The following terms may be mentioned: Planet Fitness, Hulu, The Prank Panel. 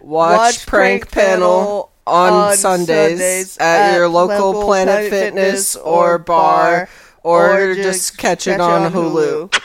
Watch Prank Panel on Sundays at your local Planet Fitness or bar, or just catch it on Hulu.